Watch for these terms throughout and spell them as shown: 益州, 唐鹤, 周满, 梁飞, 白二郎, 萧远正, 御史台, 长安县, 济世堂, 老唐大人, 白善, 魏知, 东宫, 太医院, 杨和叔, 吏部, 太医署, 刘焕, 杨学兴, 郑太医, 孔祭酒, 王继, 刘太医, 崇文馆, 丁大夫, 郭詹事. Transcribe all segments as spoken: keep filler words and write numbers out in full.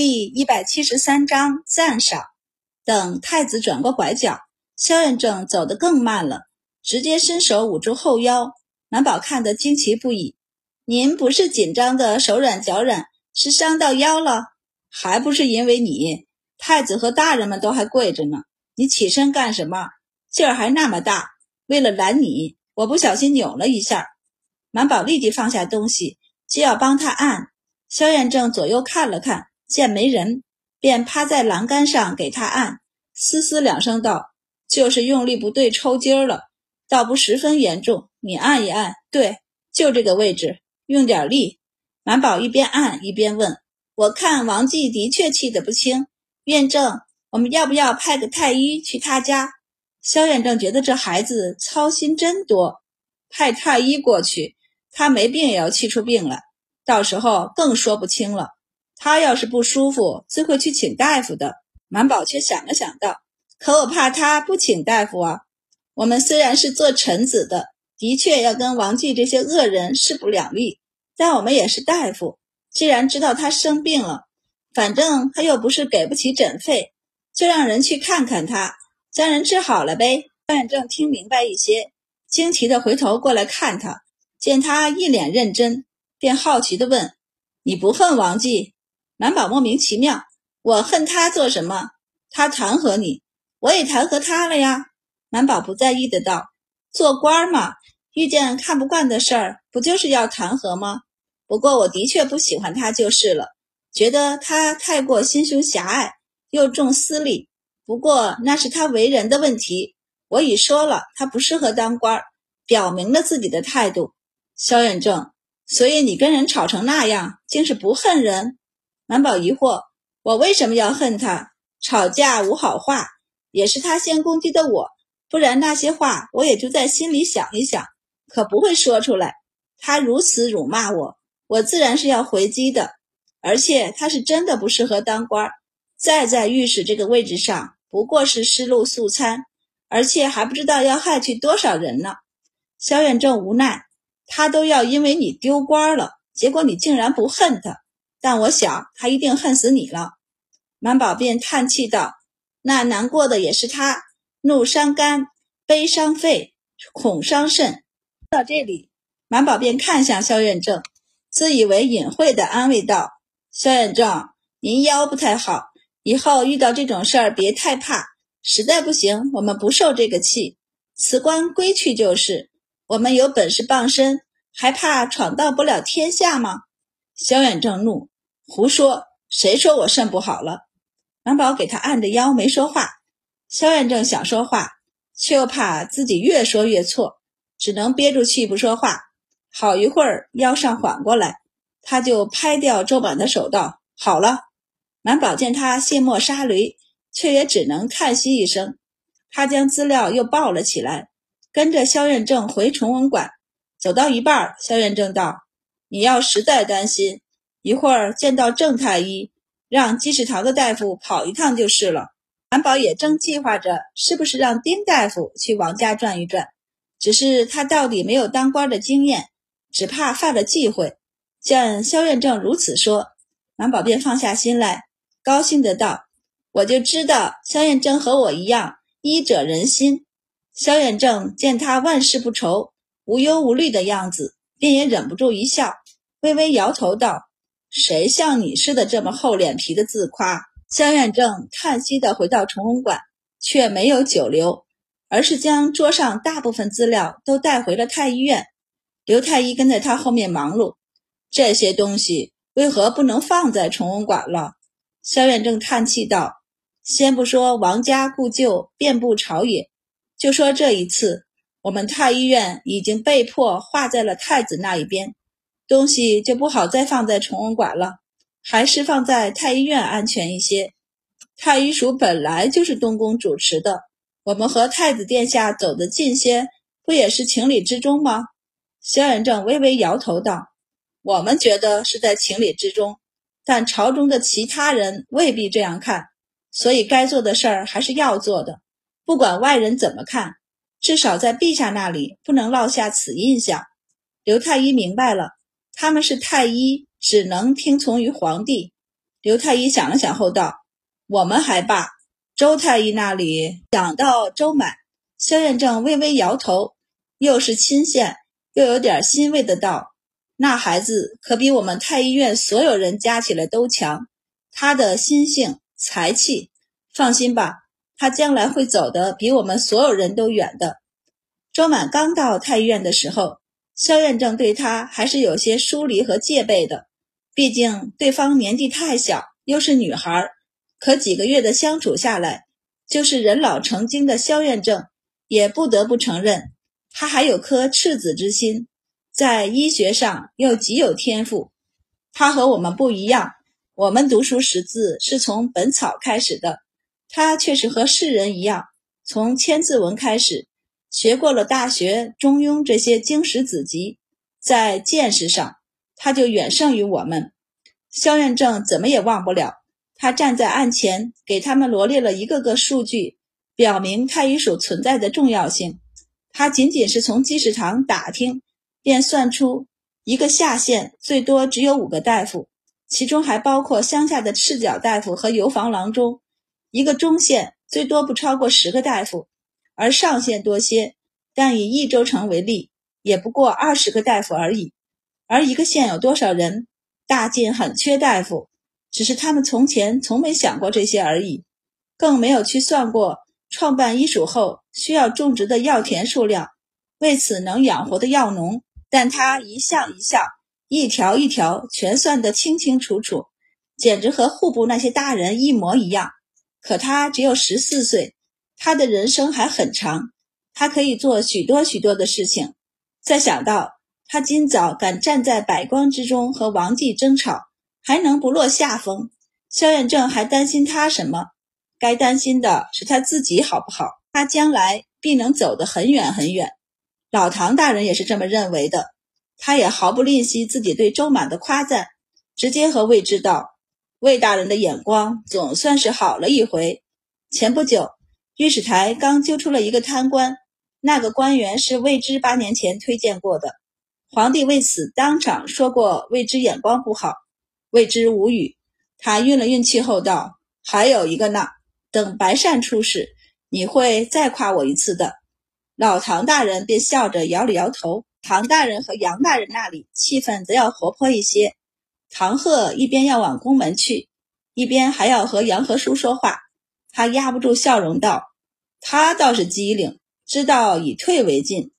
第一百七十三章赞赏。等太子转过拐角，萧远正走得更慢了，直接伸手捂住后腰。满宝看得惊奇不已，您不是紧张的手软脚软，是伤到腰了？还不是因为你，太子和大人们都还跪着呢，你起身干什么？劲儿还那么大，为了拦你，我不小心扭了一下。满宝立即放下东西，就要帮他按。萧远正左右看了看，见没人，便趴在栏杆上给他按，嘶嘶两声道，就是用力不对抽筋了，倒不十分严重，你按一按，对，就这个位置，用点力。满宝一边按一边问，我看王继的确气得不轻，院正，我们要不要派个太医去他家？萧远正觉得这孩子操心真多，派太医过去，他没病也要气出病来，到时候更说不清了。他要是不舒服，自会去请大夫的。满宝却想了想到，可我怕他不请大夫啊。我们虽然是做臣子的，的确要跟王继这些恶人势不两立，但我们也是大夫，既然知道他生病了，反正他又不是给不起诊费，就让人去看看他，将人治好了呗。范正听明白一些，惊奇地回头过来看他，见他一脸认真，便好奇地问，你不恨王继？满宝莫名其妙，我恨他做什么？他弹劾你，我也弹劾他了呀。满宝不在意的道，做官嘛，遇见看不惯的事儿，不就是要弹劾吗？不过我的确不喜欢他就是了，觉得他太过心胸狭隘，又重私利，不过那是他为人的问题，我已说了他不适合当官，表明了自己的态度。萧远正，所以你跟人吵成那样，竟是不恨人？满宝疑惑，我为什么要恨他？吵架无好话，也是他先攻击的我，不然那些话我也就在心里想一想，可不会说出来。他如此辱骂我，我自然是要回击的，而且他是真的不适合当官，再在御史这个位置上不过是失路素餐，而且还不知道要害去多少人呢。萧远正无奈，他都要因为你丢官了，结果你竟然不恨他，但我想他一定恨死你了。满宝便叹气道，那难过的也是他，怒伤肝，悲伤肺，恐伤肾。到这里，满宝便看向萧远正，自以为隐晦的安慰道，萧远正，您腰不太好，以后遇到这种事儿别太怕，实在不行我们不受这个气，辞官归去就是，我们有本事傍身，还怕闯荡不了天下吗？萧远正怒，胡说，谁说我肾不好了？满宝给他按着腰没说话。萧远正想说话，却又怕自己越说越错，只能憋住气不说话。好一会儿腰上缓过来，他就拍掉周满的手道，好了。满宝见他卸磨杀驴，却也只能叹息一声。他将资料又抱了起来，跟着萧远正回崇文馆。走到一半，萧远正道，你要实在担心，一会儿见到郑太医，让济世堂的大夫跑一趟就是了。满宝也正计划着是不是让丁大夫去王家转一转，只是他到底没有当官的经验，只怕犯了忌讳。见萧远正如此说，满宝便放下心来，高兴得道，我就知道萧远正和我一样，医者仁心。萧远正见他万事不愁，无忧无虑的样子，便也忍不住一笑，微微摇头道，谁像你似的这么厚脸皮的自夸？萧远正叹息地回到崇文馆，却没有久留，而是将桌上大部分资料都带回了太医院。刘太医跟在他后面忙碌，这些东西为何不能放在崇文馆了？萧远正叹气道，先不说王家故旧遍布朝野，就说这一次我们太医院已经被迫划在了太子那一边，东西就不好再放在崇文馆了，还是放在太医院安全一些。太医署本来就是东宫主持的，我们和太子殿下走得近些，不也是情理之中吗？萧远正微微摇头道，我们觉得是在情理之中，但朝中的其他人未必这样看，所以该做的事儿还是要做的，不管外人怎么看，至少在陛下那里不能落下此印象。刘太医明白了，他们是太医，只能听从于皇帝，刘太医想了想后道：“我们还罢。”周太医那里想到周满，萧彦正微微摇头，又是亲羡又有点欣慰的道：“那孩子可比我们太医院所有人加起来都强，他的心性才气，放心吧，他将来会走得比我们所有人都远的。”周满刚到太医院的时候，萧彦正对他还是有些疏离和戒备的，毕竟对方年纪太小，又是女孩，可几个月的相处下来，就是人老成精的萧彦正也不得不承认，他还有颗赤子之心，在医学上又极有天赋。他和我们不一样，我们读书识字是从本草开始的，他却是和世人一样，从千字文开始，学过了大学、中庸这些经史子集，在见识上他就远胜于我们。萧彦正怎么也忘不了，他站在案前给他们罗列了一个个数据，表明太医署存在的重要性。他仅仅是从集市堂打听便算出，一个下县最多只有五个大夫，其中还包括乡下的赤脚大夫和游房郎中；一个中县最多不超过十个大夫，而上县多些，但以益州城为例，也不过二十个大夫而已。而一个县有多少人？大晋很缺大夫，只是他们从前从没想过这些而已，更没有去算过创办医署后需要种植的药田数量，为此能养活的药农。但他一项一项、一条一条全算得清清楚楚，简直和户部那些大人一模一样。可他只有十四岁，他的人生还很长，他可以做许多许多的事情。再想到他今早敢站在百官之中和王继争吵，还能不落下风，萧彦正还担心他什么？该担心的是他自己，好不好？他将来必能走得很远很远。老唐大人也是这么认为的，他也毫不吝惜自己对周满的夸赞，直接和魏知道：“魏大人的眼光总算是好了一回。”前不久御史台刚揪出了一个贪官，那个官员是魏知八年前推荐过的。皇帝为此当场说过魏知眼光不好。魏知无语，他运了运气后道：“还有一个呢，等白善出事，你会再夸我一次的。”老唐大人便笑着摇了摇头。唐大人和杨大人那里气氛则要活泼一些。唐鹤一边要往宫门去，一边还要和杨和叔说话，他压不住笑容道：“他倒是机灵，知道以退为进。”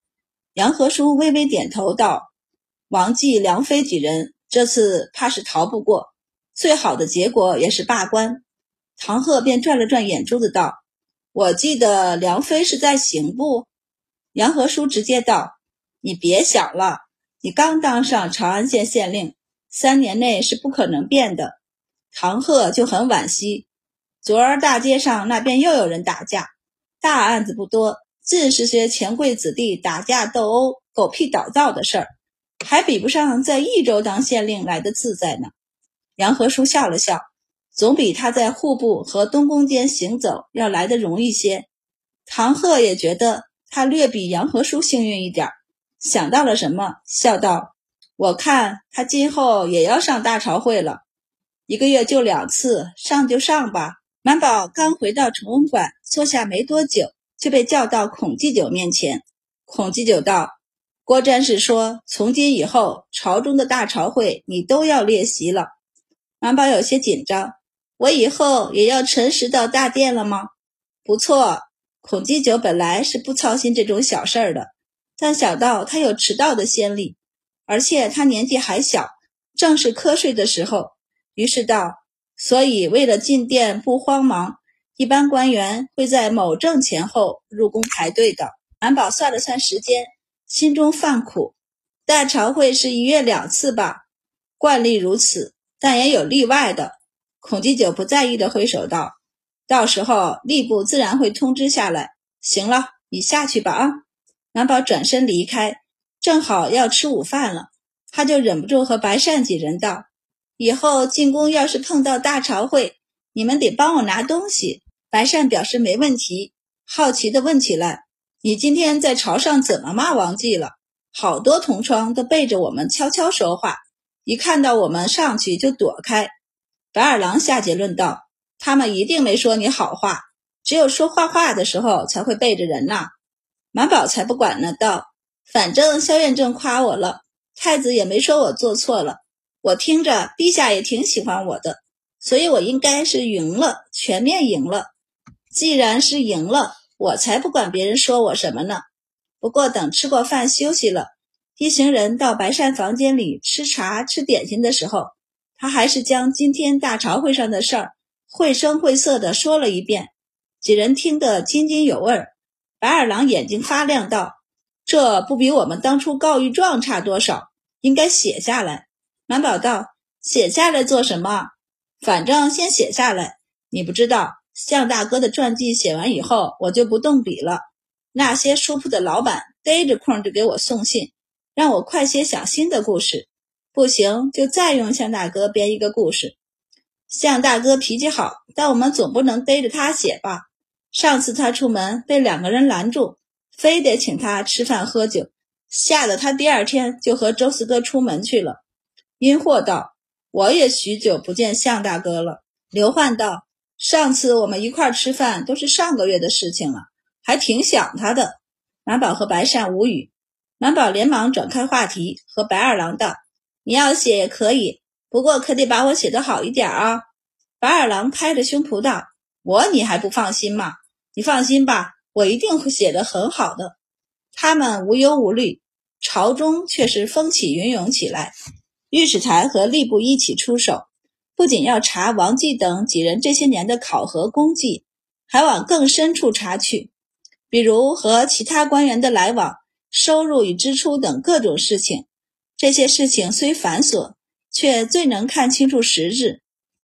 杨和叔微微点头道：“王继、梁飞几人这次怕是逃不过，最好的结果也是罢官。”唐鹤便转了转眼珠子道：“我记得梁飞是在刑部。”杨和叔直接道：“你别想了，你刚当上长安县县令，三年内是不可能变的。”唐鹤就很惋惜，昨儿大街上那边又有人打架，大案子不多，尽是些权贵子弟打架斗殴、狗屁倒灶的事儿，还比不上在益州当县令来的自在呢。”杨和叔笑了笑，总比他在户部和东宫间行走要来得容易些。唐鹤也觉得他略比杨和叔幸运一点，想到了什么笑道：“我看他今后也要上大朝会了，一个月就两次，上就上吧。”满宝刚回到崇文馆坐下没多久，就被叫到孔祭酒面前。孔祭酒道：“郭詹事说从今以后朝中的大朝会你都要列席了。”满宝有些紧张：“我以后也要陈时到大殿了吗？”不错，孔祭酒本来是不操心这种小事儿的，但想到他有迟到的先例，而且他年纪还小，正是瞌睡的时候，于是道：“所以为了进殿不慌忙，一般官员会在某正前后入宫排队的。”满宝算了算时间，心中犯苦，大朝会是一月两次吧，惯例如此，但也有例外的。孔祭酒不在意的挥手道：“到时候吏部自然会通知下来。行了，你下去吧。”啊！满宝转身离开，正好要吃午饭了，他就忍不住和白善几人道：“以后进宫要是碰到大朝会，你们得帮我拿东西。”白善表示没问题，好奇地问起来：“你今天在朝上怎么骂王继了？好多同窗都背着我们悄悄说话，一看到我们上去就躲开。”白二郎下结论道，他们一定没说你好话，只有说坏话的时候才会背着人呐。满宝才不管呢，道，反正萧院正夸我了，太子也没说我做错了，我听着陛下也挺喜欢我的，所以我应该是赢了，全面赢了。既然是赢了，我才不管别人说我什么呢。不过等吃过饭休息了，一行人到白善房间里吃茶吃点心的时候，他还是将今天大朝会上的事儿绘声绘色地说了一遍，几人听得津津有味。白二郎眼睛发亮道，这不比我们当初告御状差多少，应该写下来。满宝道，写下来做什么，反正先写下来，你不知道向大哥的传记写完以后我就不动笔了，那些书铺的老板逮着空就给我送信，让我快些想新的故事，不行就再用向大哥编一个故事。向大哥脾气好，但我们总不能逮着他写吧，上次他出门被两个人拦住，非得请他吃饭喝酒，吓得他第二天就和周四哥出门去了。殷惑道，我也许久不见向大哥了。刘焕道，上次我们一块吃饭都是上个月的事情了，还挺想他的。满宝和白善无语，满宝连忙转开话题，和白二郎道，你要写也可以，不过可得把我写得好一点啊。白二郎拍着胸脯道，我你还不放心吗？你放心吧，我一定会写得很好的。他们无忧无虑，朝中却是风起云涌起来。御史台和吏部一起出手，不仅要查王继等几人这些年的考核功绩，还往更深处查去，比如和其他官员的来往、收入与支出等各种事情。这些事情虽繁琐，却最能看清楚实质，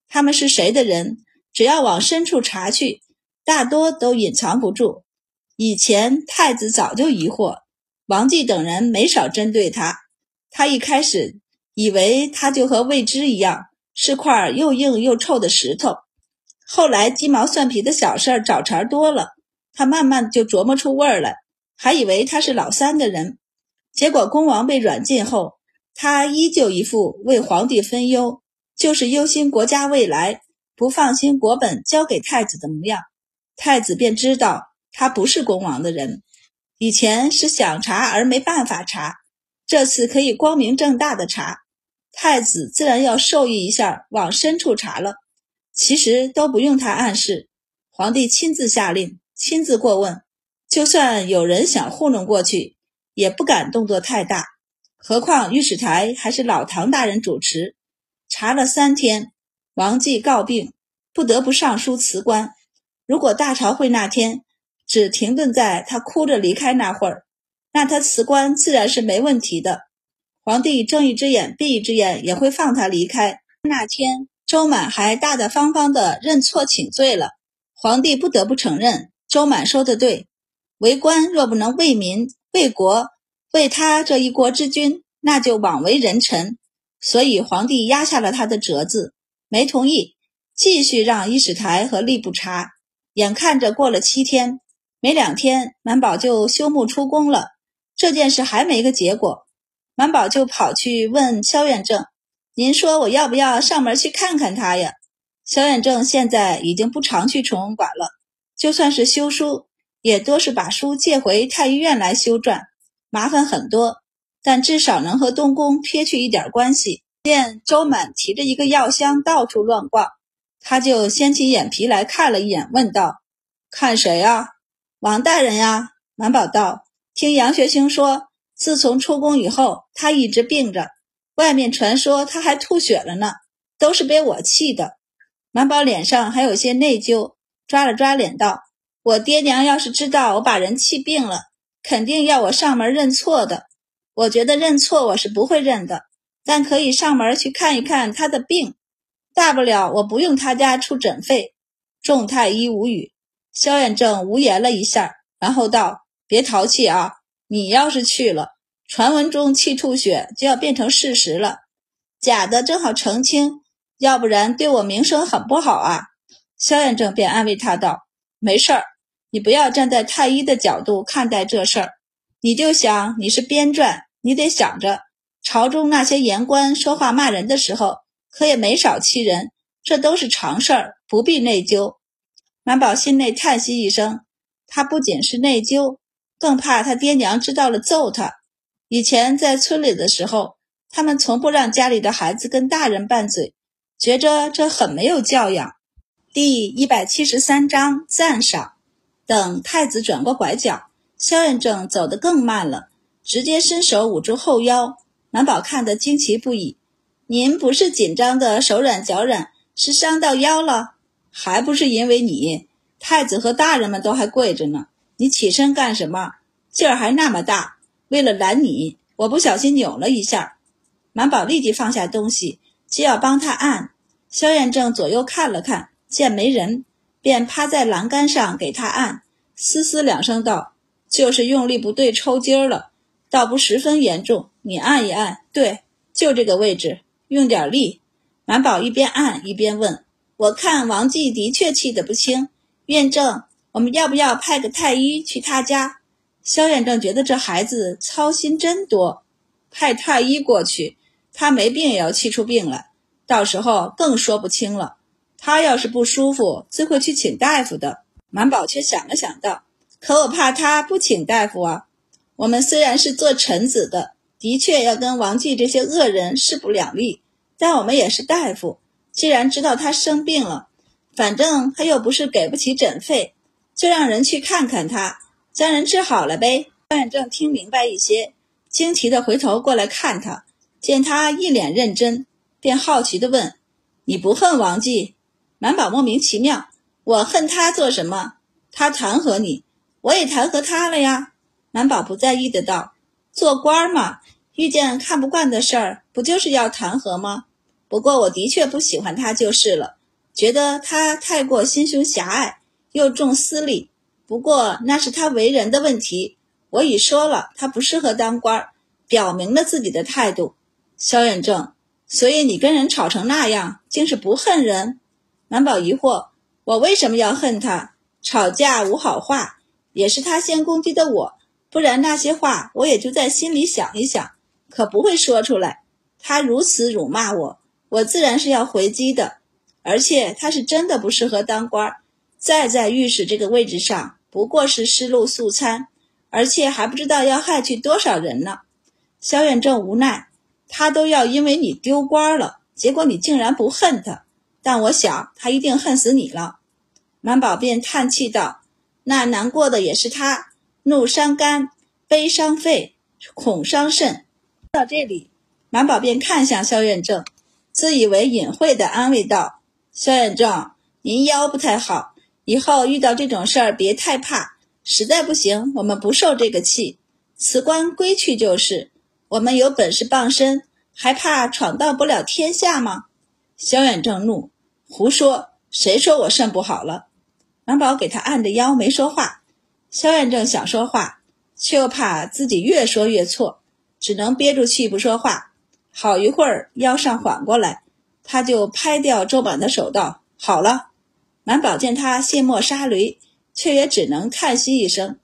他们是谁的人，只要往深处查去，大多都隐藏不住。以前太子早就疑惑，王继等人没少针对他，他一开始以为他就和未知一样，是块又硬又臭的石头。后来鸡毛蒜皮的小事儿找茬多了，他慢慢就琢磨出味儿来，还以为他是老三的人。结果恭王被软禁后，他依旧一副为皇帝分忧，就是忧心国家未来，不放心国本交给太子的模样。太子便知道他不是恭王的人，以前是想查而没办法查，这次可以光明正大的查，太子自然要授意一下往深处查了。其实都不用他暗示，皇帝亲自下令，亲自过问，就算有人想糊弄过去也不敢动作太大，何况御史台还是老唐大人主持。查了三天，王继告病，不得不上书辞官。如果大朝会那天只停顿在他哭着离开那会儿，那他辞官自然是没问题的，皇帝睁一只眼闭一只眼也会放他离开。那天周满还大大方方地认错请罪了，皇帝不得不承认周满说的对，为官若不能为民为国为他这一国之君，那就枉为人臣。所以皇帝压下了他的折子，没同意继续让御史台和吏部查。眼看着过了七天，没两天满宝就休沐出宫了，这件事还没个结果。满宝就跑去问萧远正，您说我要不要上门去看看他呀？萧远正现在已经不常去崇文馆了，就算是修书也多是把书借回太医院来修撰，麻烦很多，但至少能和东宫撇去一点关系。见周满提着一个药箱到处乱逛，他就掀起眼皮来看了一眼，问道，看谁啊？王大人呀。满宝道，听杨学兴说自从出宫以后他一直病着，外面传说他还吐血了呢，都是被我气的。满宝脸上还有些内疚，抓了抓脸道，我爹娘要是知道我把人气病了，肯定要我上门认错的。我觉得认错我是不会认的，但可以上门去看一看他的病，大不了我不用他家出诊费。众太医无语，萧远正无言了一下，然后道，别淘气啊，你要是去了，传闻中气吐血就要变成事实了，假的正好澄清，要不然对我名声很不好啊。萧远正便安慰他道，没事儿，你不要站在太医的角度看待这事儿，你就想你是编撰，你得想着朝中那些言官说话骂人的时候可也没少欺人，这都是常事儿，不必内疚。满宝心内叹息一声，他不仅是内疚，更怕他爹娘知道了揍他。以前在村里的时候，他们从不让家里的孩子跟大人拌嘴，觉着这很没有教养。第一百七十三章赞赏。等太子转过拐角，萧远正走得更慢了，直接伸手捂住后腰。满宝看得惊奇不已，您不是紧张的手软脚软，是伤到腰了？还不是因为你，太子和大人们都还跪着呢，你起身干什么？劲儿还那么大，为了拦你，我不小心扭了一下。满宝立即放下东西，就要帮他按。萧远正左右看了看，见没人，便趴在栏杆上给他按，嘶嘶两声道，就是用力不对，抽筋了，倒不十分严重，你按一按，对，就这个位置，用点力。满宝一边按一边问，我看王继的确气得不轻，院正，我们要不要派个太医去他家？萧院正觉得这孩子操心真多，派太医过去，他没病也要气出病来，到时候更说不清了，他要是不舒服自会去请大夫的。满宝却想了想道，可我怕他不请大夫啊，我们虽然是做臣子的，的确要跟王继这些恶人势不两立，但我们也是大夫，既然知道他生病了，反正他又不是给不起诊费，就让人去看看他，将人治好了呗。萧远正听明白一些，惊奇的回头过来看他，见他一脸认真，便好奇地问，你不恨王继？满宝莫名其妙，我恨他做什么？他弹劾你，我也弹劾他了呀。满宝不在意的道，做官嘛，遇见看不惯的事儿，不就是要弹劾吗？不过我的确不喜欢他就是了，觉得他太过心胸狭隘，又重私利。不过那是他为人的问题，我已说了他不适合当官，表明了自己的态度。萧远正，所以你跟人吵成那样，竟是不恨人？满宝疑惑，我为什么要恨他？吵架无好话，也是他先攻击的我，不然那些话我也就在心里想一想，可不会说出来。他如此辱骂我，我自然是要回击的。而且他是真的不适合当官，再在御史这个位置上不过是失路素餐，而且还不知道要害去多少人呢。萧远正无奈，他都要因为你丢官了，结果你竟然不恨他，但我想他一定恨死你了。满宝便叹气道，那难过的也是他，怒伤肝，悲伤肺，恐伤肾。到这里，满宝便看向萧远正，自以为隐晦的安慰道，萧远正，您腰不太好，以后遇到这种事儿别太怕，实在不行我们不受这个气，辞官归去就是，我们有本事傍身，还怕闯荡不了天下吗？萧远正怒，胡说，谁说我肾不好了？满宝给他按着腰没说话。萧远正想说话，却又怕自己越说越错，只能憋住气不说话。好一会儿腰上缓过来，他就拍掉周满的手道，好了。满宝见他卸磨杀驴，却也只能叹息一声。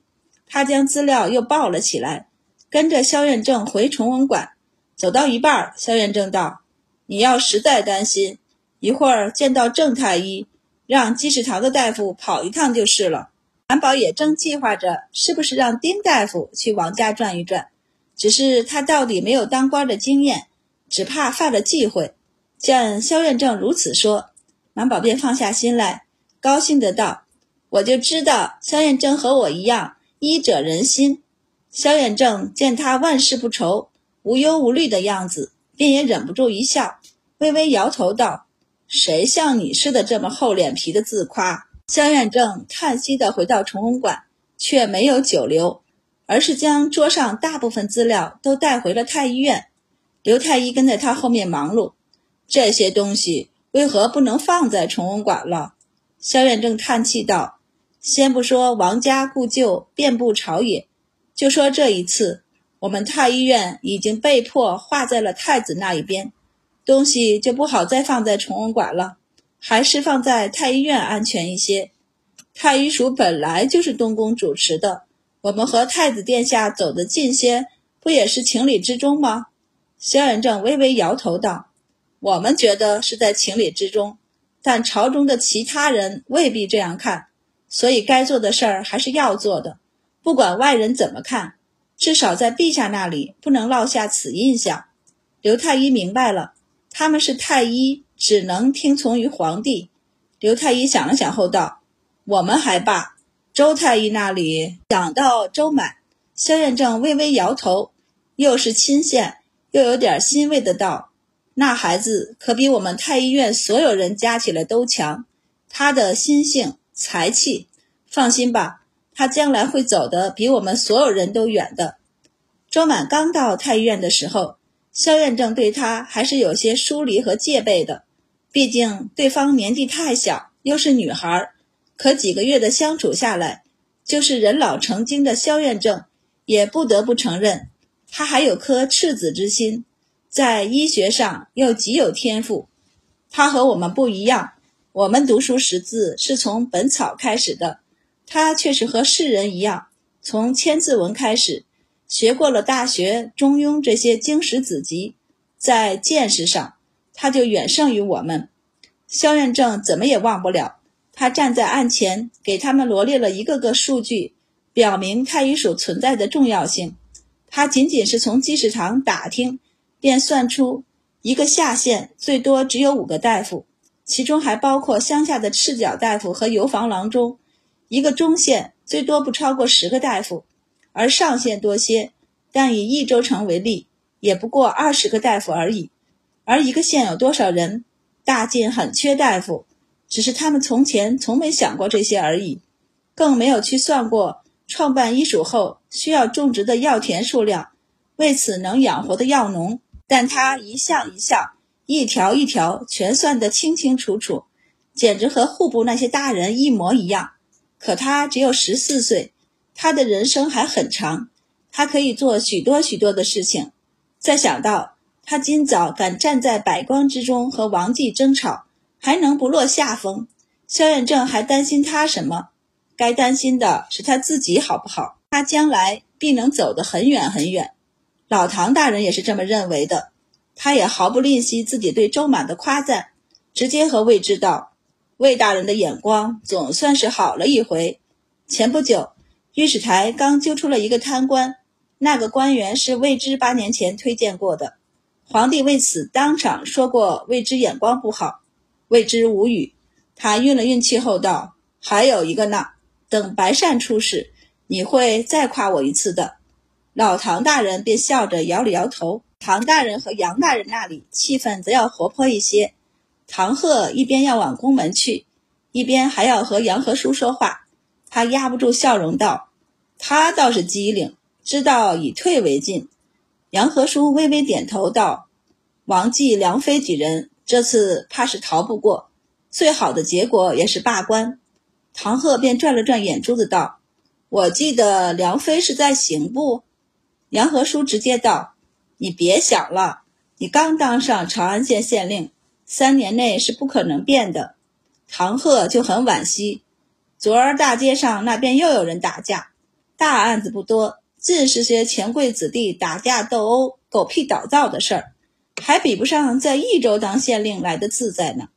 他将资料又抱了起来，跟着萧远正回崇文馆。走到一半，萧远正道，你要实在担心，一会儿见到郑太医，让积石堂的大夫跑一趟就是了。满宝也正计划着是不是让丁大夫去王家转一转，只是他到底没有当官的经验，只怕犯了忌讳。见萧院正如此说，满宝便放下心来，高兴得道，我就知道萧院正和我一样，医者仁心。萧院正见他万事不愁，无忧无虑的样子，便也忍不住一笑，微微摇头道，谁像你似的这么厚脸皮的自夸？萧远正叹息地回到崇文馆，却没有久留，而是将桌上大部分资料都带回了太医院。刘太医跟在他后面忙碌，这些东西为何不能放在崇文馆了？萧远正叹气道，先不说王家故旧遍布朝野，就说这一次我们太医院已经被迫划在了太子那一边，东西就不好再放在崇文馆了，还是放在太医院安全一些。太医署本来就是东宫主持的，我们和太子殿下走得近些，不也是情理之中吗？萧远正微微摇头道，我们觉得是在情理之中，但朝中的其他人未必这样看，所以该做的事儿还是要做的，不管外人怎么看，至少在陛下那里不能落下此印象。刘太医明白了，他们是太医，只能听从于皇帝。刘太医想了想后道，我们还罢，周太医那里想到周满，萧彦正微微摇头，又是亲羡又有点欣慰的道，那孩子可比我们太医院所有人加起来都强，他的心性才气，放心吧，他将来会走得比我们所有人都远的。周满刚到太医院的时候，萧彦正对他还是有些疏离和戒备的，毕竟对方年纪太小，又是女孩，可几个月的相处下来，就是人老成精的萧彦正也不得不承认，他还有颗赤子之心，在医学上又极有天赋。他和我们不一样，我们读书识字是从本草开始的，他却是和世人一样，从千字文开始，学过了大学、中庸这些经史子集，在见识上他就远胜于我们。萧彦正怎么也忘不了，他站在案前给他们罗列了一个个数据，表明太医署存在的重要性。他仅仅是从济世堂打听便算出一个下县最多只有五个大夫，其中还包括乡下的赤脚大夫和油房郎中，一个中县最多不超过十个大夫，而上县多些，但以益州城为例也不过二十个大夫而已。而一个县有多少人，大晋很缺大夫，只是他们从前从没想过这些而已，更没有去算过创办医署后需要种植的药田数量，为此能养活的药农。但他一项一项、一条一条全算得清清楚楚，简直和户部那些大人一模一样。可他只有十四岁，他的人生还很长，他可以做许多许多的事情。再想到他今早敢站在百官之中和王继争吵，还能不落下风，萧彦正还担心他什么？该担心的是他自己好不好？他将来必能走得很远很远。老唐大人也是这么认为的，他也毫不吝惜自己对周满的夸赞，直接和魏知道，魏大人的眼光总算是好了一回。前不久御史台刚揪出了一个贪官，那个官员是魏知八年前推荐过的，皇帝为此当场说过魏知眼光不好。魏知无语，他运了运气后道，还有一个呢，等白善出事你会再夸我一次的。老唐大人便笑着摇了摇头。唐大人和杨大人那里气氛则要活泼一些，唐鹤一边要往宫门去，一边还要和杨和叔说话，他压不住笑容道，他倒是机灵，知道以退为进。杨和叔微微点头道，王继、梁飞几人这次怕是逃不过，最好的结果也是罢官。唐鹤便转了转眼珠子道，我记得梁飞是在刑部。杨和叔直接道，你别想了，你刚当上长安县县令，三年内是不可能变的。唐鹤就很惋惜，昨儿大街上那边又有人打架，大案子不多，尽是些权贵子弟打架斗殴狗屁倒灶的事儿，还比不上在益州当县令来的自在呢。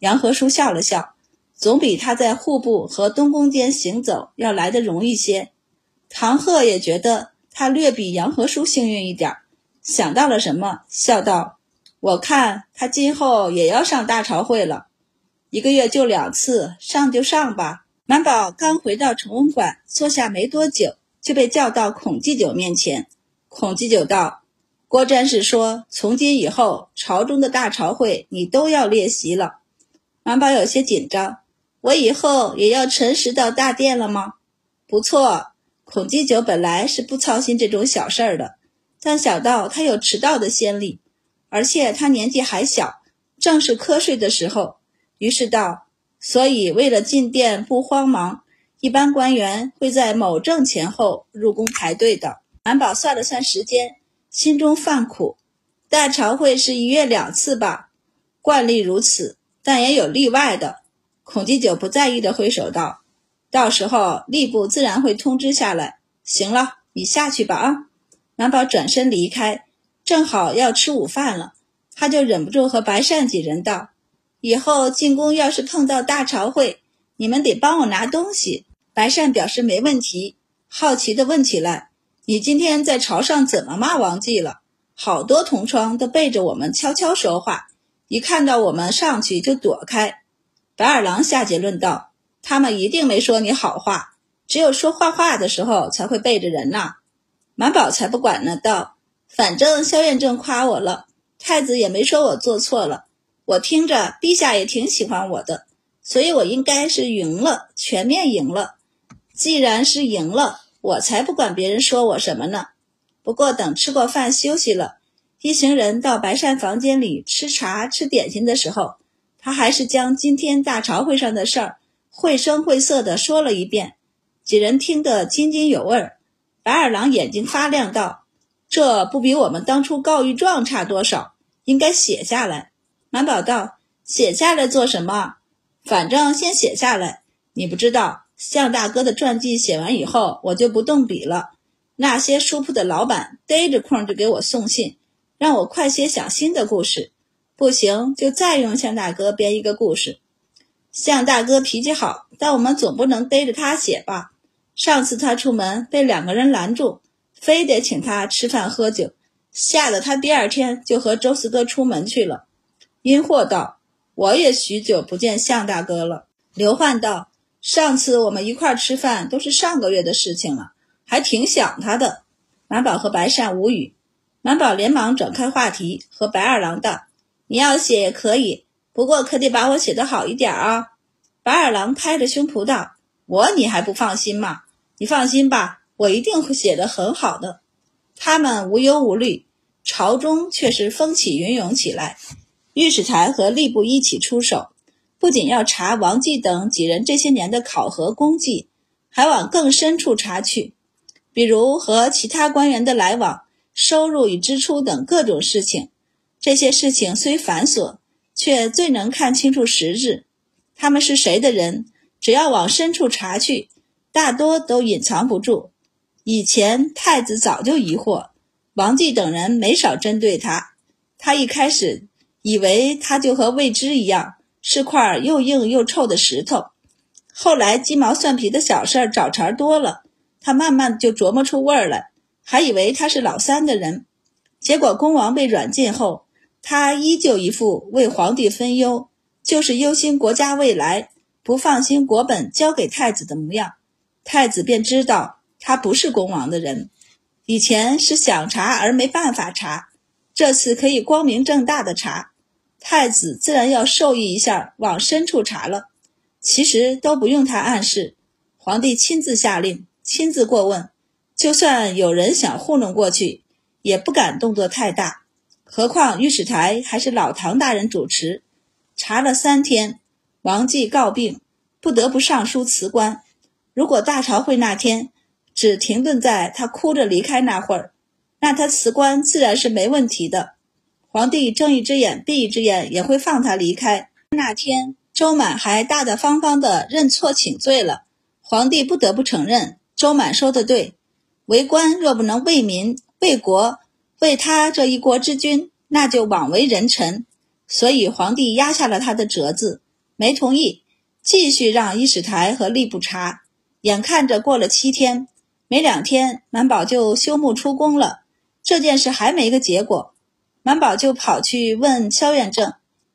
杨和叔笑了笑，总比他在户部和东宫间行走要来得容易些。唐鹤也觉得他略比杨和叔幸运一点，想到了什么笑道，我看他今后也要上大朝会了，一个月就两次，上就上吧。满宝刚回到崇文馆坐下没多久，就被叫到孔祭酒面前。孔祭酒道，郭詹事说从今以后朝中的大朝会你都要列席了。满宝有些紧张，我以后也要陈实到大殿了吗？不错。孔祭酒本来是不操心这种小事儿的，但想到他有迟到的先例，而且他年纪还小，正是瞌睡的时候，于是道，所以为了进殿不慌忙，一般官员会在某正前后入宫排队的。满宝算了算时间，心中犯苦，大朝会是一月两次吧，惯例如此，但也有例外的。孔祭酒不在意的挥手道，到时候吏部自然会通知下来。行了，你下去吧啊。满宝转身离开，正好要吃午饭了，他就忍不住和白善几人道，以后进宫要是碰到大朝会，你们得帮我拿东西。”白善表示没问题，好奇地问起来：“你今天在朝上怎么骂王继了？好多同窗都背着我们悄悄说话，一看到我们上去就躲开。”白二郎下结论道：“他们一定没说你好话，只有说坏话的时候才会背着人呐。”满宝才不管呢，道：“反正萧院正夸我了，太子也没说我做错了，我听着陛下也挺喜欢我的，所以我应该是赢了，全面赢了。既然是赢了，我才不管别人说我什么呢。”不过等吃过饭休息了，一行人到白善房间里吃茶吃点心的时候，他还是将今天大朝会上的事儿绘声绘色地说了一遍，几人听得津津有味。白二郎眼睛发亮道：“这不比我们当初告御状差多少，应该写下来。”满宝道：“写下来做什么？反正先写下来。你不知道，向大哥的传记写完以后，我就不动笔了。那些书铺的老板逮着空就给我送信，让我快些想新的故事，不行就再用向大哥编一个故事。向大哥脾气好，但我们总不能逮着他写吧。上次他出门被两个人拦住，非得请他吃饭喝酒，吓得他第二天就和周四哥出门去了。”殷霍道：“我也许久不见向大哥了。”刘焕道：“上次我们一块吃饭都是上个月的事情了，还挺想他的。”满宝和白善无语。满宝连忙转开话题，和白二郎道：“你要写也可以，不过可得把我写得好一点啊。”白二郎拍着胸脯道：“我你还不放心吗？你放心吧，我一定会写得很好的。”他们无忧无虑，朝中却是风起云涌起来。御史台和吏部一起出手，不仅要查王继等几人这些年的考核功绩，还往更深处查去，比如和其他官员的来往、收入与支出等各种事情。这些事情虽繁琐，却最能看清楚实质。他们是谁的人，只要往深处查去，大多都隐藏不住。以前太子早就疑惑，王继等人没少针对他。他一开始以为他就和未知一样，是块又硬又臭的石头。后来鸡毛蒜皮的小事儿找茬多了，他慢慢就琢磨出味儿来，还以为他是老三的人。结果恭王被软禁后，他依旧一副为皇帝分忧，就是忧心国家未来，不放心国本交给太子的模样。太子便知道他不是恭王的人，以前是想查而没办法查，这次可以光明正大的查，太子自然要授意一下往深处查了。其实都不用他暗示，皇帝亲自下令，亲自过问，就算有人想糊弄过去，也不敢动作太大。何况御史台还是老唐大人主持。查了三天，王继告病，不得不上书辞官。如果大朝会那天只停顿在他哭着离开那会儿，那他辞官自然是没问题的，皇帝睁一只眼闭一只眼也会放他离开。那天周满还大大方方地认错请罪了，皇帝不得不承认周满说的对。为官若不能为民、为国、为他这一国之君，那就枉为人臣。所以皇帝压下了他的折子，没同意，继续让御史台和吏部查。眼看着过了七天，没两天满宝就休沐出宫了，这件事还没个结果。满宝就跑去问萧远正：“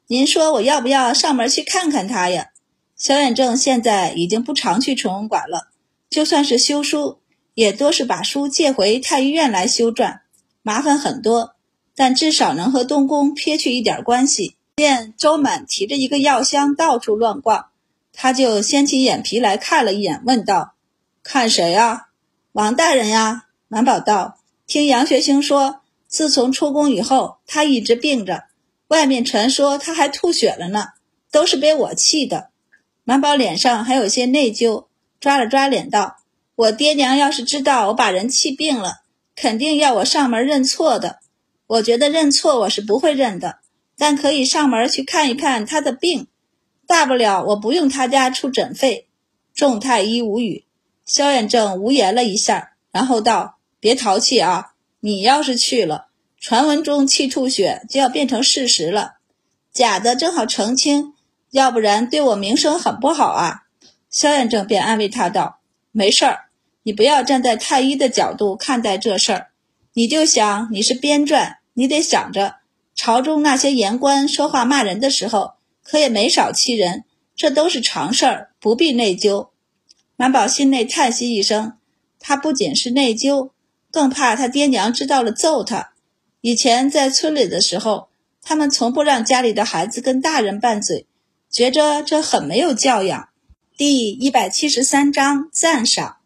您说我要不要上门去看看他呀？”萧远正现在已经不常去崇文馆了，就算是修书也多是把书借回太医院来修撰，麻烦很多，但至少能和东宫撇去一点关系。见周满提着一个药箱到处乱逛，他就掀起眼皮来看了一眼，问道：“看谁啊？”“王大人呀。”满宝道：“听杨学兴说，自从出宫以后他一直病着，外面传说他还吐血了呢，都是被我气的。”满宝脸上还有些内疚，抓了抓脸道：“我爹娘要是知道我把人气病了，肯定要我上门认错的。我觉得认错我是不会认的，但可以上门去看一看他的病，大不了我不用他家出诊费。”众太医无语。萧远正无言了一下，然后道：“别淘气啊，你要是去了，传闻中气吐血就要变成事实了，假的正好澄清要不然对我名声很不好啊。萧远正便安慰他道，没事儿，你不要站在太医的角度看待这事儿，你就想你是编撰，你得想着朝中那些言官说话骂人的时候可也没少欺人，这都是常事儿，不必内疚。满宝心内叹息一声，他不仅是内疚，更怕他爹娘知道了揍他。以前在村里的时候，他们从不让家里的孩子跟大人拌嘴，觉着这很没有教养。第一百七十三章赞赏。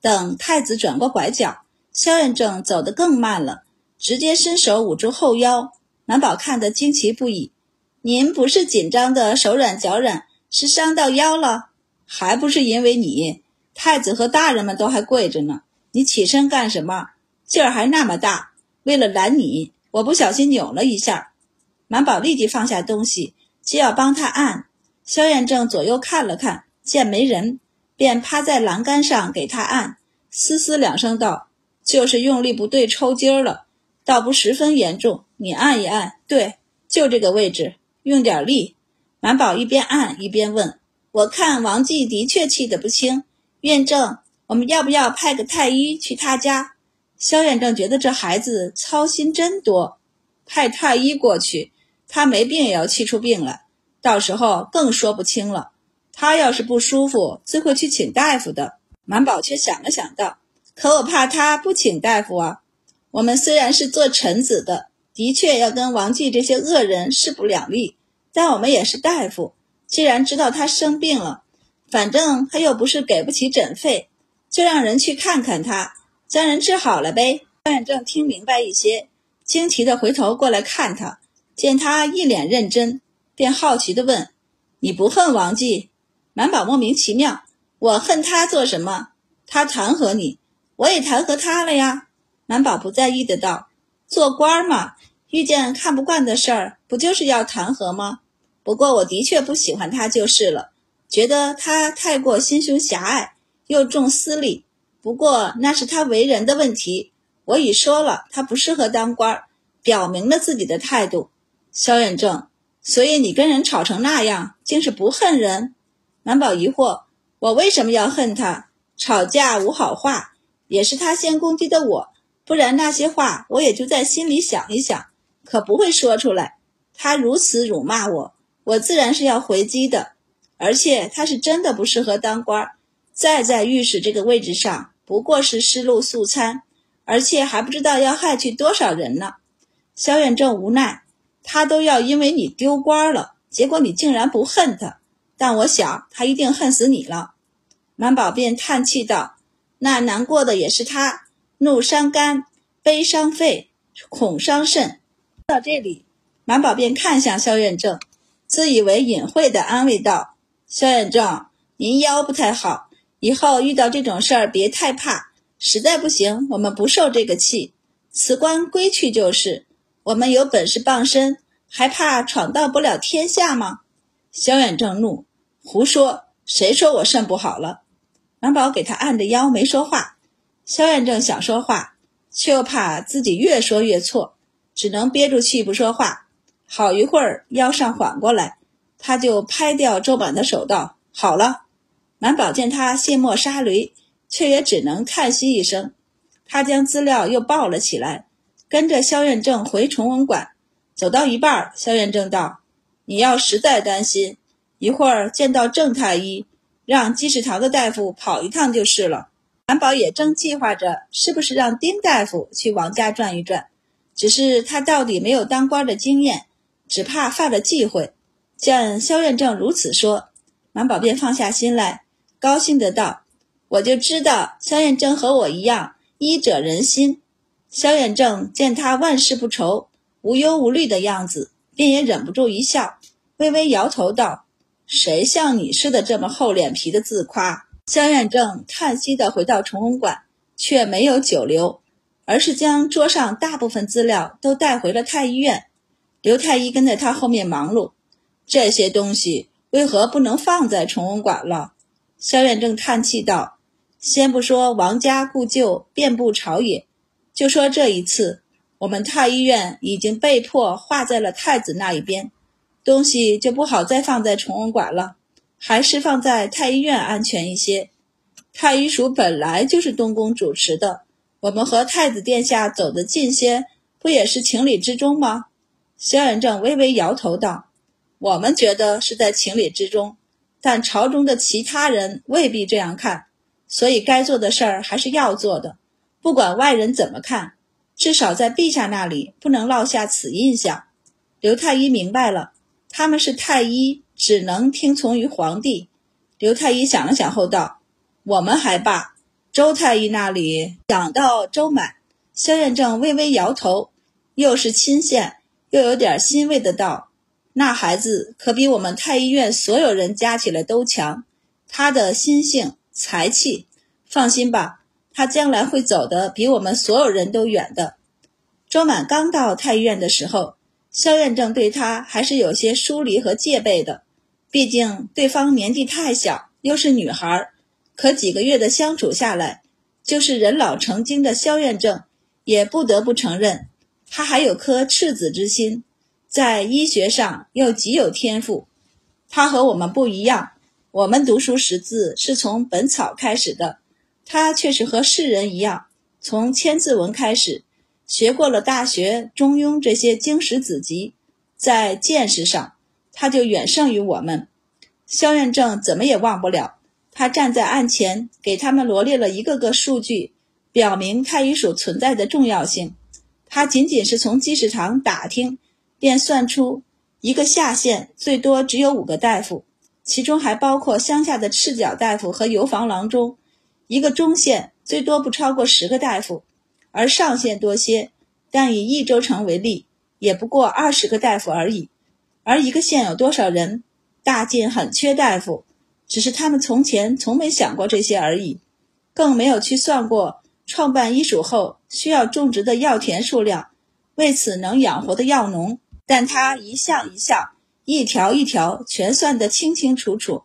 等太子转过拐角，萧远正走得更慢了，直接伸手捂住后腰。满宝看得惊奇不已，您不是紧张的手软脚软，是伤到腰了？还不是因为你，太子和大人们都还跪着呢，你起身干什么？劲儿还那么大，为了拦你，我不小心扭了一下。满宝立即放下东西，就要帮他按。萧远正左右看了看，见没人，便趴在栏杆上给他按，嘶嘶两声道，就是用力不对，抽筋了，倒不十分严重，你按一按，对，就这个位置，用点力。满宝一边按一边问，我看王继的确气得不轻，院正，我们要不要派个太医去他家？萧院正觉得这孩子操心真多，派太医过去，他没病也要气出病来，到时候更说不清了。他要是不舒服，自会去请大夫的。满宝却想了想道，可我怕他不请大夫啊。我们虽然是做臣子的，的确要跟王继这些恶人势不两立，但我们也是大夫。既然知道他生病了，反正他又不是给不起诊费，就让人去看看他，将人治好了呗。萧远正听明白一些，惊奇的回头过来看他，见他一脸认真，便好奇的问，你不恨王继？满宝莫名其妙，我恨他做什么？他弹劾你，我也弹劾他了呀。满宝不在意的道，做官嘛，遇见看不惯的事儿，不就是要弹劾吗？不过我的确不喜欢他就是了，觉得他太过心胸狭隘，又重私利。不过那是他为人的问题，我已说了他不适合当官，表明了自己的态度。萧远正，所以你跟人吵成那样，竟是不恨人？满宝疑惑，我为什么要恨他？吵架无好话，也是他先攻击的我，不然那些话我也就在心里想一想，可不会说出来。他如此辱骂我，我自然是要回击的，而且他是真的不适合当官，再在御史这个位置上不过是失路素餐，而且还不知道要害去多少人呢。萧远正无奈，他都要因为你丢官了，结果你竟然不恨他，但我想他一定恨死你了。满宝便叹气道，那难过的也是他，怒伤肝，悲伤肺，恐伤肾。到这里，满宝便看向萧远正，自以为隐晦的安慰道，萧远正，您腰不太好，以后遇到这种事儿别太怕，实在不行我们不受这个气，辞官归去就是。我们有本事傍身，还怕闯荡不了天下吗？萧远正怒，胡说，谁说我肾不好了？满宝给他按着腰没说话。萧远正想说话，却又怕自己越说越错，只能憋住气不说话。好一会儿腰上缓过来，他就拍掉周满的手道，好了。满宝见他卸磨杀驴，却也只能叹息一声。他将资料又抱了起来，跟着萧院正回崇文馆。走到一半，萧院正道，你要实在担心，一会儿见到郑太医，让济世堂的大夫跑一趟就是了。满宝也正计划着是不是让丁大夫去王家转一转，只是他到底没有当官的经验，只怕犯了忌讳。见萧院正如此说，满宝便放下心来，高兴得道，我就知道萧院正和我一样，医者仁心。萧院正见他万事不愁，无忧无虑的样子，便也忍不住一笑，微微摇头道，谁像你似的这么厚脸皮的自夸。萧院正叹息地回到崇文馆，却没有久留，而是将桌上大部分资料都带回了太医院。刘太医跟在他后面忙碌，这些东西为何不能放在崇文馆了？萧远正叹气道，先不说王家故旧遍布朝野，就说这一次我们太医院已经被迫划在了太子那一边，东西就不好再放在崇文馆了，还是放在太医院安全一些。太医署本来就是东宫主持的，我们和太子殿下走得近些，不也是情理之中吗？萧远正微微摇头道，我们觉得是在情理之中，但朝中的其他人未必这样看，所以该做的事儿还是要做的，不管外人怎么看，至少在陛下那里不能落下此印象。刘太医明白了，他们是太医，只能听从于皇帝。刘太医想了想后道，我们还罢，周太医那里讲到周满。萧远正微微摇头，又是亲羡又有点欣慰的道，那孩子可比我们太医院所有人加起来都强，他的心性才气，放心吧，他将来会走得比我们所有人都远的。周满刚到太医院的时候，萧远正对他还是有些疏离和戒备的，毕竟对方年纪太小，又是女孩，可几个月的相处下来，就是人老成精的萧远正也不得不承认，他还有颗赤子之心，在医学上又极有天赋。他和我们不一样，我们读书识字是从本草开始的，他却是和世人一样，从千字文开始，学过了大学、中庸这些经史子集，在见识上他就远胜于我们。萧远正怎么也忘不了，他站在案前给他们罗列了一个个数据，表明太医署存在的重要性。他仅仅是从记事堂打听便算出一个下县最多只有五个大夫，其中还包括乡下的赤脚大夫和游房郎中，一个中县最多不超过十个大夫，而上县多些，但以益州城为例，也不过二十个大夫而已。而一个县有多少人？大晋很缺大夫，只是他们从前从没想过这些而已，更没有去算过创办医署后需要种植的药田数量，为此能养活的药农。但他一项一项，一条一条全算得清清楚楚，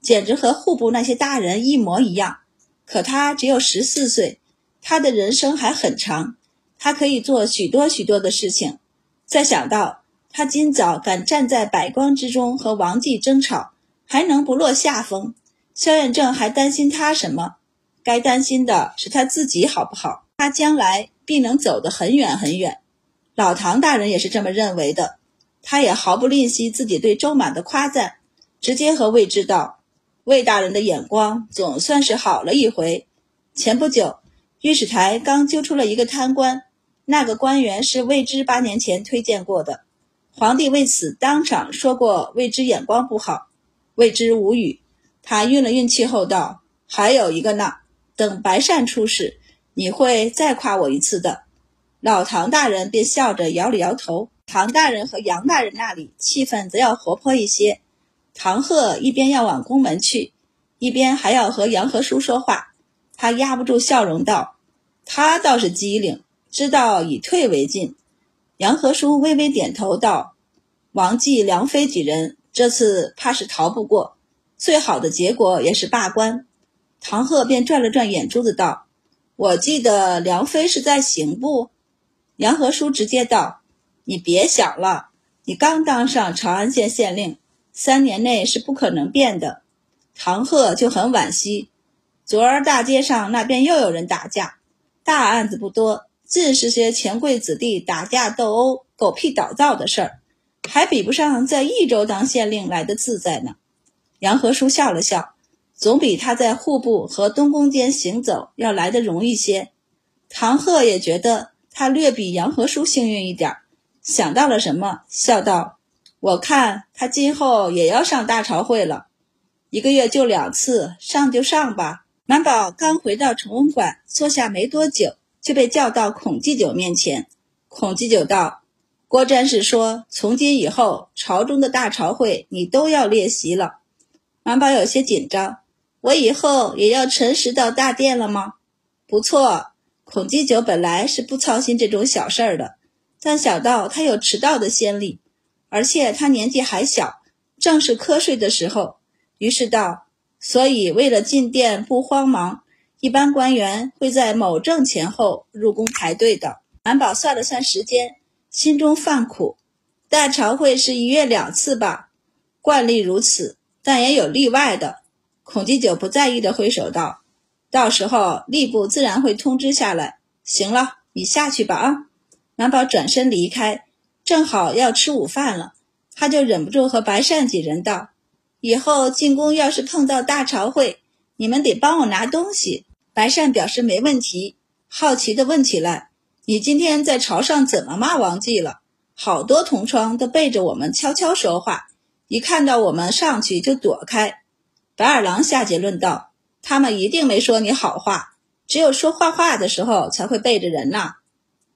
简直和户部那些大人一模一样。可他只有十四岁，他的人生还很长，他可以做许多许多的事情。再想到他今早敢站在百官之中和王继争吵，还能不落下风，萧远正还担心他什么？该担心的是他自己好不好？他将来必能走得很远很远。老唐大人也是这么认为的，他也毫不吝惜自己对周满的夸赞，直接和魏知道，魏大人的眼光总算是好了一回。前不久御史台刚揪出了一个贪官，那个官员是魏知八年前推荐过的，皇帝为此当场说过魏知眼光不好。魏知无语，他运了运气后道，还有一个呢，等白善出事你会再夸我一次的。老唐大人便笑着摇了摇头。唐大人和杨大人那里气氛则要活泼一些，唐鹤一边要往宫门去，一边还要和杨和叔说话，他压不住笑容道，他倒是机灵，知道以退为进。杨和叔微微点头道，王继、梁飞几人这次怕是逃不过，最好的结果也是罢官。唐鹤便转了转眼珠子道，我记得梁飞是在刑部。杨和叔直接道，你别想了，你刚当上长安县县令，三年内是不可能变的。唐鹤就很惋惜，昨儿大街上那边又有人打架，大案子不多，尽是些权贵子弟打架斗殴狗屁倒灶的事儿，还比不上在益州当县令来的自在呢。杨和叔笑了笑，总比他在户部和东宫间行走要来得容易些。唐鹤也觉得他略比杨和叔幸运一点，想到了什么笑道，我看他今后也要上大朝会了，一个月就两次，上就上吧。满宝刚回到崇文馆坐下没多久，就被叫到孔祭酒面前。孔祭酒道，郭詹事说从今以后朝中的大朝会你都要列席了。满宝有些紧张，我以后也要陈时到大殿了吗？不错，孔祭酒本来是不操心这种小事儿的，但想到他有迟到的先例，而且他年纪还小，正是瞌睡的时候，于是道，所以为了进殿不慌忙，一般官员会在某正前后入宫排队的。满宝算了算时间，心中犯苦，但朝会是一月两次吧，惯例如此，但也有例外的。孔继久不在意地挥手道，到时候吏部自然会通知下来。行了，你下去吧啊。满宝转身离开，正好要吃午饭了，他就忍不住和白善几人道，以后进宫要是碰到大朝会，你们得帮我拿东西。白善表示没问题，好奇地问起来，你今天在朝上怎么骂王继了？好多同窗都背着我们悄悄说话，一看到我们上去就躲开。白二郎下结论道，他们一定没说你好话，只有说坏话的时候才会背着人呐。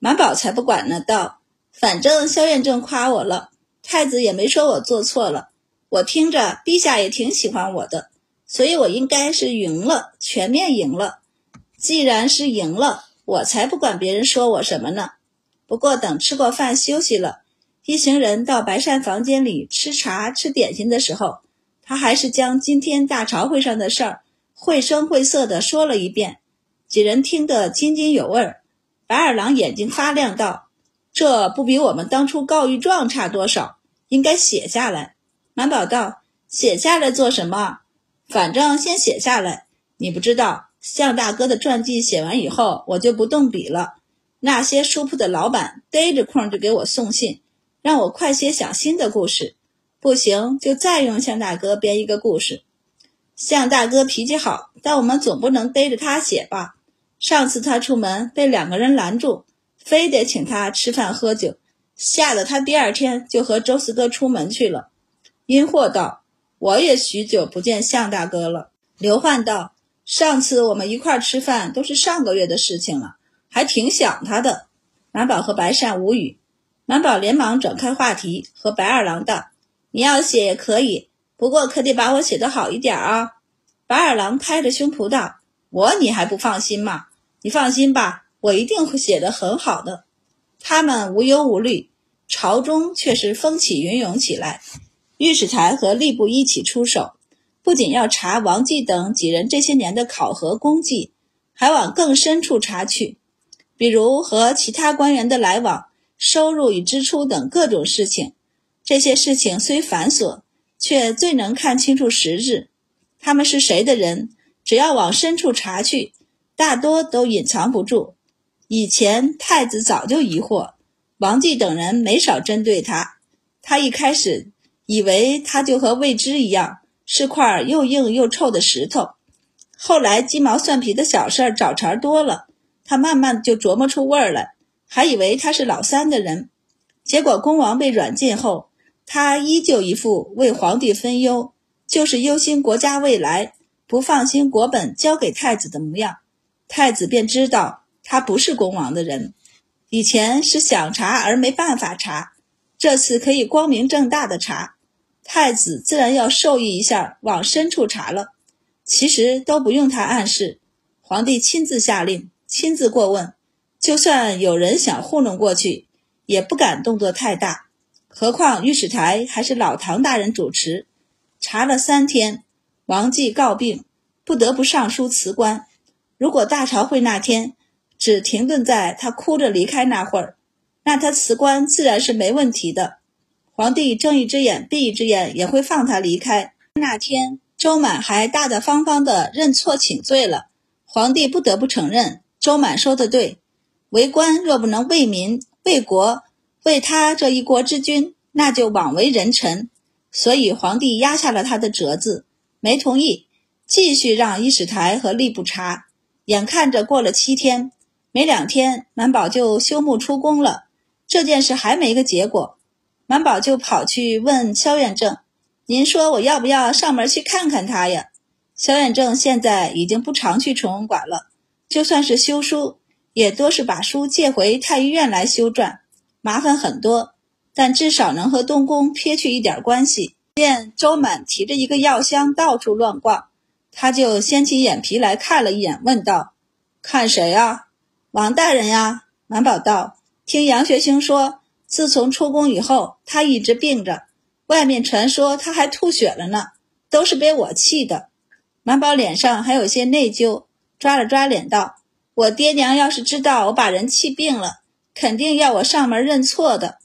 满宝才不管呢，道，反正萧院正夸我了，太子也没说我做错了，我听着陛下也挺喜欢我的，所以我应该是赢了，全面赢了。既然是赢了，我才不管别人说我什么呢。不过等吃过饭休息了，一行人到白善房间里吃茶吃点心的时候，他还是将今天大朝会上的事儿绘声绘色地说了一遍，几人听得津津有味。白二郎眼睛发亮道，这不比我们当初告御状差多少，应该写下来。满宝道，写下来做什么？反正先写下来，你不知道向大哥的传记写完以后我就不动笔了，那些书铺的老板逮着空就给我送信，让我快些想新的故事，不行就再用向大哥编一个故事。向大哥脾气好，但我们总不能逮着他写吧。上次他出门被两个人拦住，非得请他吃饭喝酒，吓得他第二天就和周四哥出门去了。殷霍道，我也许久不见向大哥了。刘焕道，上次我们一块吃饭都是上个月的事情了，还挺想他的。满宝和白善无语，满宝连忙转开话题，和白二郎道，你要写也可以，不过可得把我写得好一点啊。白二郎拍着胸脯道，我你还不放心吗？你放心吧，我一定会写得很好的。他们无忧无虑，朝中却是风起云涌起来。御史台和吏部一起出手，不仅要查王继等几人这些年的考核功绩，还往更深处查去，比如和其他官员的来往、收入与支出等各种事情。这些事情虽繁琐，却最能看清楚实质。他们是谁的人，只要往深处查去，大多都隐藏不住。以前太子早就疑惑，王继等人没少针对他。他一开始以为他就和魏之一样，是块又硬又臭的石头。后来鸡毛蒜皮的小事儿找茬多了，他慢慢就琢磨出味儿来，还以为他是老三的人。结果恭王被软禁后，他依旧一副为皇帝分忧，就是忧心国家未来，不放心国本交给太子的模样。太子便知道他不是恭王的人，以前是想查而没办法查，这次可以光明正大的查，太子自然要授意一下往深处查了。其实都不用他暗示，皇帝亲自下令，亲自过问，就算有人想糊弄过去，也不敢动作太大。何况御史台还是老唐大人主持。查了三天，王继告病，不得不上书辞官。如果大朝会那天只停顿在他哭着离开那会儿，那他辞官自然是没问题的，皇帝睁一只眼闭一只眼也会放他离开。那天周满还大大方方地认错请罪了，皇帝不得不承认周满说的对，为官若不能为民为国为他这一国之君，那就枉为人臣。所以皇帝压下了他的折子，没同意继续让御史台和吏部查。眼看着过了七天，没两天满宝就休沐出宫了，这件事还没个结果。满宝就跑去问萧远正，您说我要不要上门去看看他呀？萧远正现在已经不常去崇文馆了，就算是修书也多是把书借回太医院来修撰，麻烦很多，但至少能和东宫撇去一点关系。见周满提着一个药箱到处乱逛，他就掀起眼皮来看了一眼，问道，看谁啊？王大人呀。满宝道，听杨学兴说自从出宫以后他一直病着，外面传说他还吐血了呢，都是被我气的。满宝脸上还有些内疚，抓了抓脸道，我爹娘要是知道我把人气病了，肯定要我上门认错的。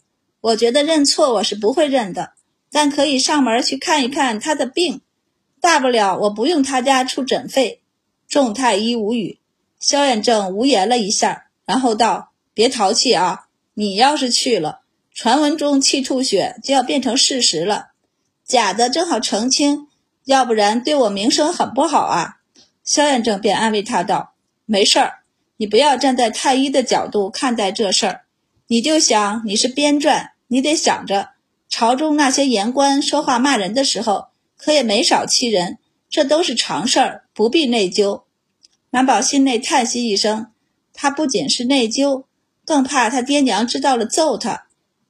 我觉得认错我是不会认的，但可以上门去看一看他的病，大不了我不用他家出诊费。众太医无语，萧远正无言了一下，然后道：别淘气啊，你要是去了，传闻中气吐血就要变成事实了，假的正好澄清，要不然对我名声很不好啊。萧远正便安慰他道：没事儿，你不要站在太医的角度看待这事儿，你就想你是编撰，你得想着朝中那些言官说话骂人的时候可也没少欺人，这都是常事儿，不必内疚。满宝心内叹息一声，他不仅是内疚，更怕他爹娘知道了揍他。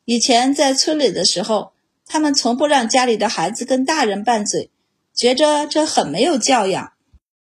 以前在村里的时候，他们从不让家里的孩子跟大人拌嘴，觉着这很没有教养。